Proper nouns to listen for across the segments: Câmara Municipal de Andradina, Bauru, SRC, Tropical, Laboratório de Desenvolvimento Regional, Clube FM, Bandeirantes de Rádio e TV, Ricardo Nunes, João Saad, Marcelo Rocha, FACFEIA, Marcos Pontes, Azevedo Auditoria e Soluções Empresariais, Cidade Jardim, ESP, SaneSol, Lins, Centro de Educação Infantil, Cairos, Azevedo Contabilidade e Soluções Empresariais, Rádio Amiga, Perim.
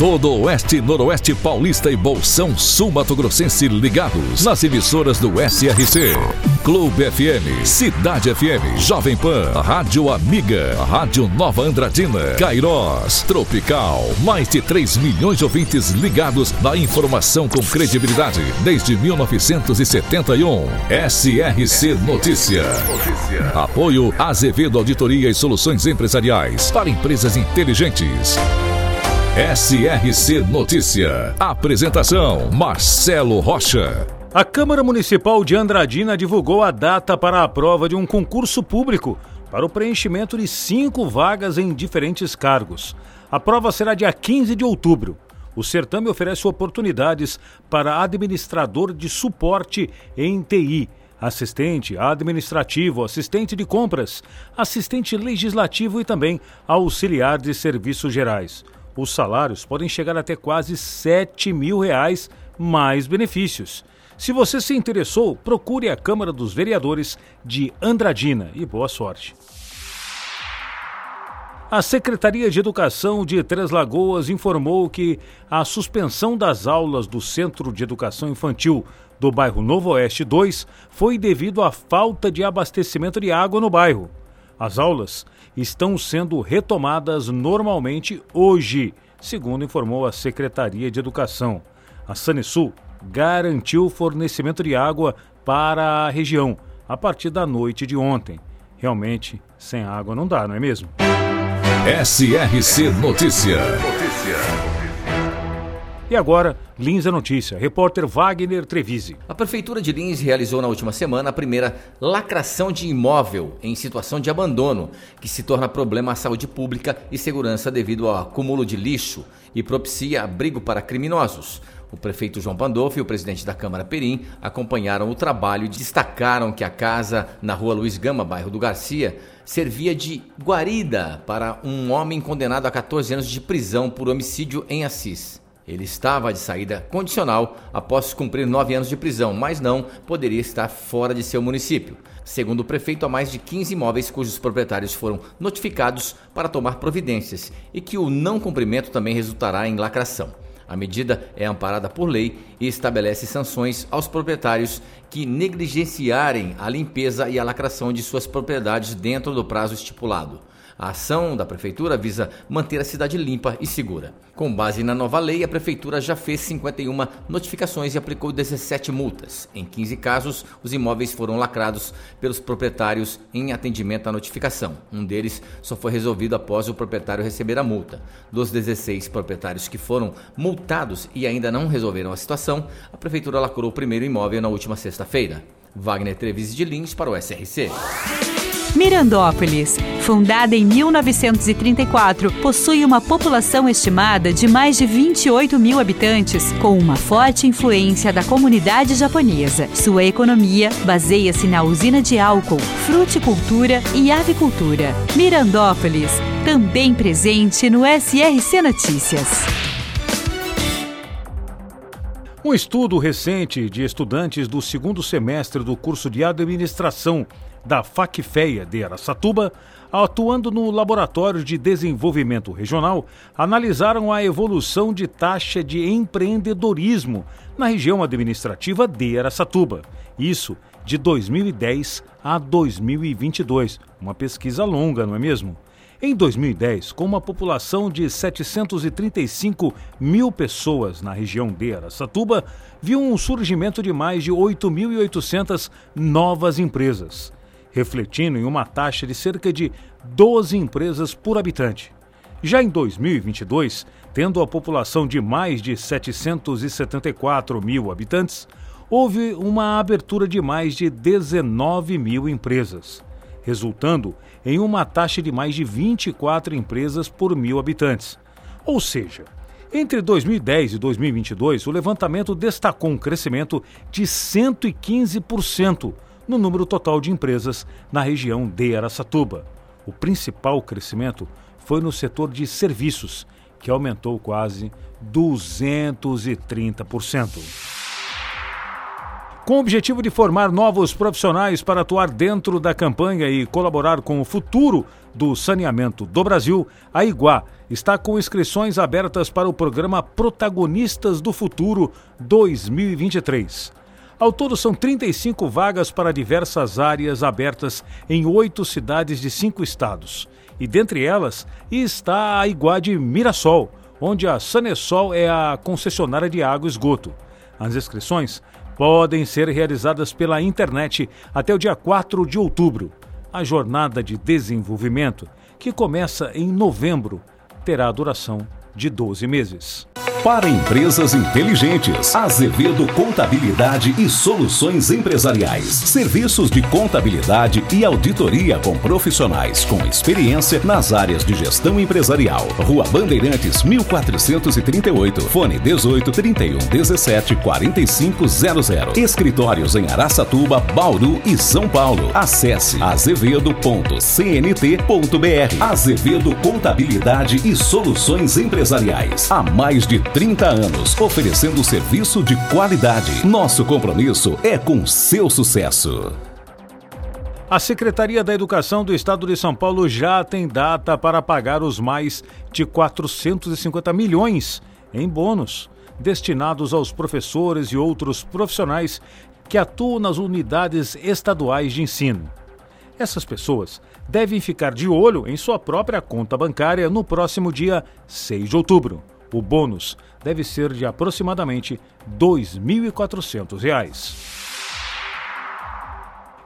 todo o oeste, noroeste, paulista e bolsão sul mato-grossense ligados nas emissoras do SRC. Clube FM, Cidade FM, Jovem Pan, Rádio Amiga, Rádio Nova Andradina, Cairos, Tropical. Mais de 3 milhões de ouvintes ligados na informação com credibilidade desde 1971. SRC Notícia. Apoio Azevedo Auditoria e Soluções Empresariais para empresas inteligentes. SRC Notícia. Apresentação: Marcelo Rocha. A Câmara Municipal de Andradina divulgou a data para a prova de um concurso público para o preenchimento de 5 vagas em diferentes cargos. A prova será dia 15 de outubro. O certame oferece oportunidades para administrador de suporte em TI, assistente administrativo, assistente de compras, assistente legislativo e também auxiliar de serviços gerais. Os salários podem chegar até quase R$ 7.000, mais benefícios. Se você se interessou, procure a Câmara dos Vereadores de Andradina e boa sorte. A Secretaria de Educação de Três Lagoas informou que a suspensão das aulas do Centro de Educação Infantil do bairro Novo Oeste 2 foi devido à falta de abastecimento de água no bairro. As aulas estão sendo retomadas normalmente hoje, segundo informou a Secretaria de Educação. A SaneSul garantiu fornecimento de água para a região a partir da noite de ontem. Realmente, sem água não dá, não é mesmo? SRC Notícia. E agora, Lins é notícia. Repórter Wagner Trevise. A Prefeitura de Lins realizou na última semana a primeira lacração de imóvel em situação de abandono, que se torna problema à saúde pública e segurança devido ao acúmulo de lixo e propicia abrigo para criminosos. O prefeito João Pandolfo e o presidente da Câmara Perim acompanharam o trabalho e destacaram que a casa na rua Luiz Gama, bairro do Garcia, servia de guarida para um homem condenado a 14 anos de prisão por homicídio em Assis. Ele estava de saída condicional após cumprir 9 anos de prisão, mas não poderia estar fora de seu município. Segundo o prefeito, há mais de 15 imóveis cujos proprietários foram notificados para tomar providências e que o não cumprimento também resultará em lacração. A medida é amparada por lei e estabelece sanções aos proprietários que negligenciarem a limpeza e a lacração de suas propriedades dentro do prazo estipulado. A ação da Prefeitura visa manter a cidade limpa e segura. Com base na nova lei, a Prefeitura já fez 51 notificações e aplicou 17 multas. Em 15 casos, os imóveis foram lacrados pelos proprietários em atendimento à notificação. Um deles só foi resolvido após o proprietário receber a multa. Dos 16 proprietários que foram multados e ainda não resolveram a situação, a Prefeitura lacrou o primeiro imóvel na última sexta-feira. Wagner Trevise de Lins para o SRC. Mirandópolis, fundada em 1934, possui uma população estimada de mais de 28 mil habitantes, com uma forte influência da comunidade japonesa. Sua economia baseia-se na usina de álcool, fruticultura e avicultura. Mirandópolis, também presente no SRC Notícias. Um estudo recente de estudantes do segundo semestre do curso de administração da FACFEIA de Araçatuba, atuando no Laboratório de Desenvolvimento Regional, analisaram a evolução de taxa de empreendedorismo na região administrativa de Araçatuba. Isso de 2010 a 2022. Uma pesquisa longa, não é mesmo? Em 2010, com uma população de 735 mil pessoas na região de Araçatuba, viu um surgimento de mais de 8.800 novas empresas, refletindo em uma taxa de cerca de 12 empresas por habitante. Já em 2022, tendo a população de mais de 774 mil habitantes, houve uma abertura de mais de 19 mil empresas, resultando em uma taxa de mais de 24 empresas por mil habitantes. Ou seja, entre 2010 e 2022, o levantamento destacou um crescimento de 115% no número total de empresas na região de Araçatuba. O principal crescimento foi no setor de serviços, que aumentou quase 230%. Com o objetivo de formar novos profissionais para atuar dentro da campanha e colaborar com o futuro do saneamento do Brasil, a Iguá está com inscrições abertas para o programa Protagonistas do Futuro 2023. Ao todo, são 35 vagas para diversas áreas abertas em 8 cidades de 5 estados. E dentre elas está a Iguá de Mirassol, onde a SaneSol é a concessionária de água e esgoto. As inscrições podem ser realizadas pela internet até o dia 4 de outubro. A jornada de desenvolvimento, que começa em novembro, terá duração de 12 meses. Para empresas inteligentes, Azevedo Contabilidade e Soluções Empresariais. Serviços de contabilidade e auditoria com profissionais com experiência nas áreas de gestão empresarial. Rua Bandeirantes 1438, fone 18 31 17 4500. Escritórios em Araçatuba, Bauru e São Paulo. Acesse azevedo.cnt.br. Azevedo Contabilidade e Soluções Empresariais. Há mais de 30 anos, oferecendo serviço de qualidade. Nosso compromisso é com seu sucesso. A Secretaria da Educação do Estado de São Paulo já tem data para pagar os mais de 450 milhões em bônus, destinados aos professores e outros profissionais que atuam nas unidades estaduais de ensino. Essas pessoas devem ficar de olho em sua própria conta bancária no próximo dia 6 de outubro. O bônus deve ser de aproximadamente R$ 2.400.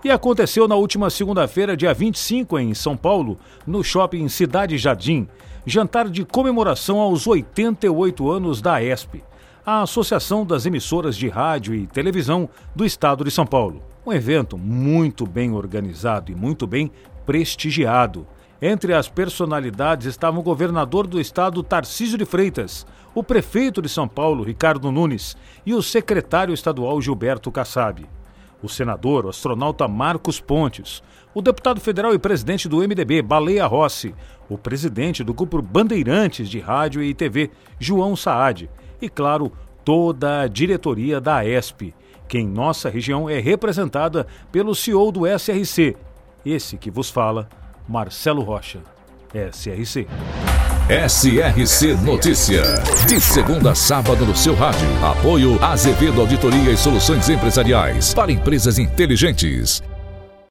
E aconteceu na última segunda-feira, dia 25, em São Paulo, no shopping Cidade Jardim, jantar de comemoração aos 88 anos da ESP, a Associação das Emissoras de Rádio e Televisão do Estado de São Paulo. Um evento muito bem organizado e muito bem prestigiado. Entre as personalidades estavam o governador do estado, Tarcísio de Freitas, o prefeito de São Paulo, Ricardo Nunes, e o secretário estadual, Gilberto Kassab. O senador, o astronauta Marcos Pontes, o deputado federal e presidente do MDB, Baleia Rossi, o presidente do Grupo Bandeirantes de Rádio e TV, João Saad, e, claro, toda a diretoria da ESP, que em nossa região é representada pelo CEO do SRC, esse que vos fala, Marcelo Rocha, SRC. SRC Notícia. De segunda a sábado no seu rádio. Apoio Azevedo Auditoria e Soluções Empresariais para empresas inteligentes.